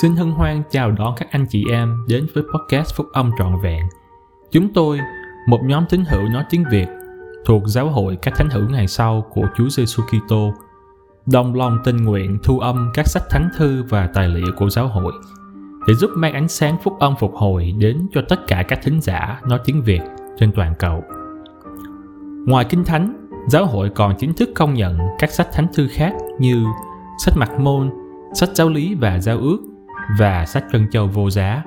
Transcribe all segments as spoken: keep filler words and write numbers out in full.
Xin hân hoan chào đón các anh chị em đến với podcast Phúc âm trọn vẹn. Chúng tôi, một nhóm tín hữu nói tiếng Việt thuộc Giáo hội Các Thánh Hữu Ngày Sau của Chúa Giê-su Ky Tô, đồng lòng tình nguyện thu âm các sách thánh thư và tài liệu của giáo hội để giúp mang ánh sáng phúc âm phục hồi đến cho tất cả các thính giả nói tiếng Việt trên toàn cầu. Ngoài Kinh Thánh, giáo hội còn chính thức công nhận các sách thánh thư khác như sách Mặc Môn, sách Giáo lý và Giao ước và sách Trân Châu Vô Giá.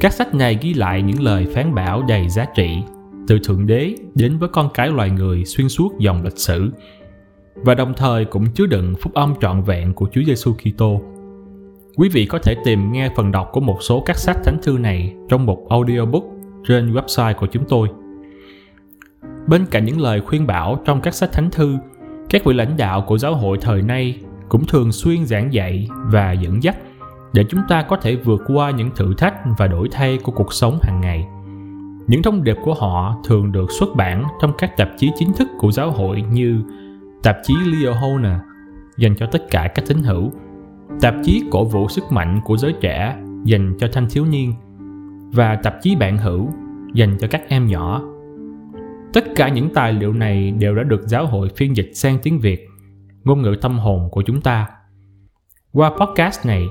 Các sách này ghi lại những lời phán bảo đầy giá trị từ Thượng Đế đến với con cái loài người xuyên suốt dòng lịch sử, và đồng thời cũng chứa đựng phúc âm trọn vẹn của Chúa Giê-su Ky Tô. Quý vị có thể tìm nghe phần đọc của một số các sách thánh thư này trong một audiobook trên website của chúng tôi. Bên cạnh những lời khuyên bảo trong các sách thánh thư, các vị lãnh đạo của giáo hội thời nay cũng thường xuyên giảng dạy và dẫn dắt để chúng ta có thể vượt qua những thử thách và đổi thay của cuộc sống hàng ngày. Những thông điệp của họ thường được xuất bản trong các tạp chí chính thức của giáo hội như tạp chí Liahona dành cho tất cả các tín hữu, tạp chí cổ vũ sức mạnh của giới trẻ dành cho thanh thiếu niên và tạp chí bạn hữu dành cho các em nhỏ. Tất cả những tài liệu này đều đã được giáo hội phiên dịch sang tiếng Việt, ngôn ngữ tâm hồn của chúng ta. Qua podcast này,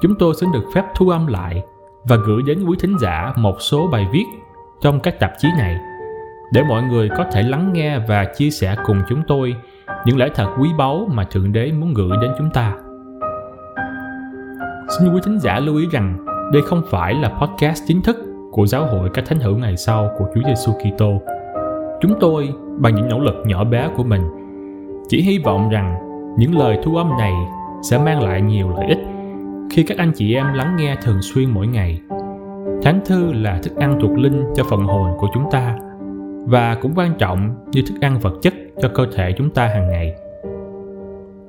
chúng tôi xin được phép thu âm lại và gửi đến quý thính giả một số bài viết trong các tạp chí này để mọi người có thể lắng nghe và chia sẻ cùng chúng tôi những lẽ thật quý báu mà Thượng Đế muốn gửi đến chúng ta. Xin quý thính giả lưu ý rằng đây không phải là podcast chính thức của Giáo hội Các Thánh Hữu Ngày Sau của Chúa Giê-su Ky Tô. Chúng tôi, bằng những nỗ lực nhỏ bé của mình, chỉ hy vọng rằng những lời thu âm này sẽ mang lại nhiều lợi ích khi các anh chị em lắng nghe thường xuyên mỗi ngày. Thánh thư là thức ăn thuộc linh cho phần hồn của chúng ta và cũng quan trọng như thức ăn vật chất cho cơ thể chúng ta hàng ngày.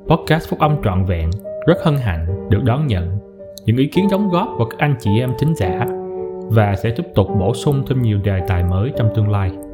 Podcast Phúc âm trọn vẹn rất hân hạnh được đón nhận những ý kiến đóng góp của các anh chị em thính giả và sẽ tiếp tục bổ sung thêm nhiều đề tài mới trong tương lai.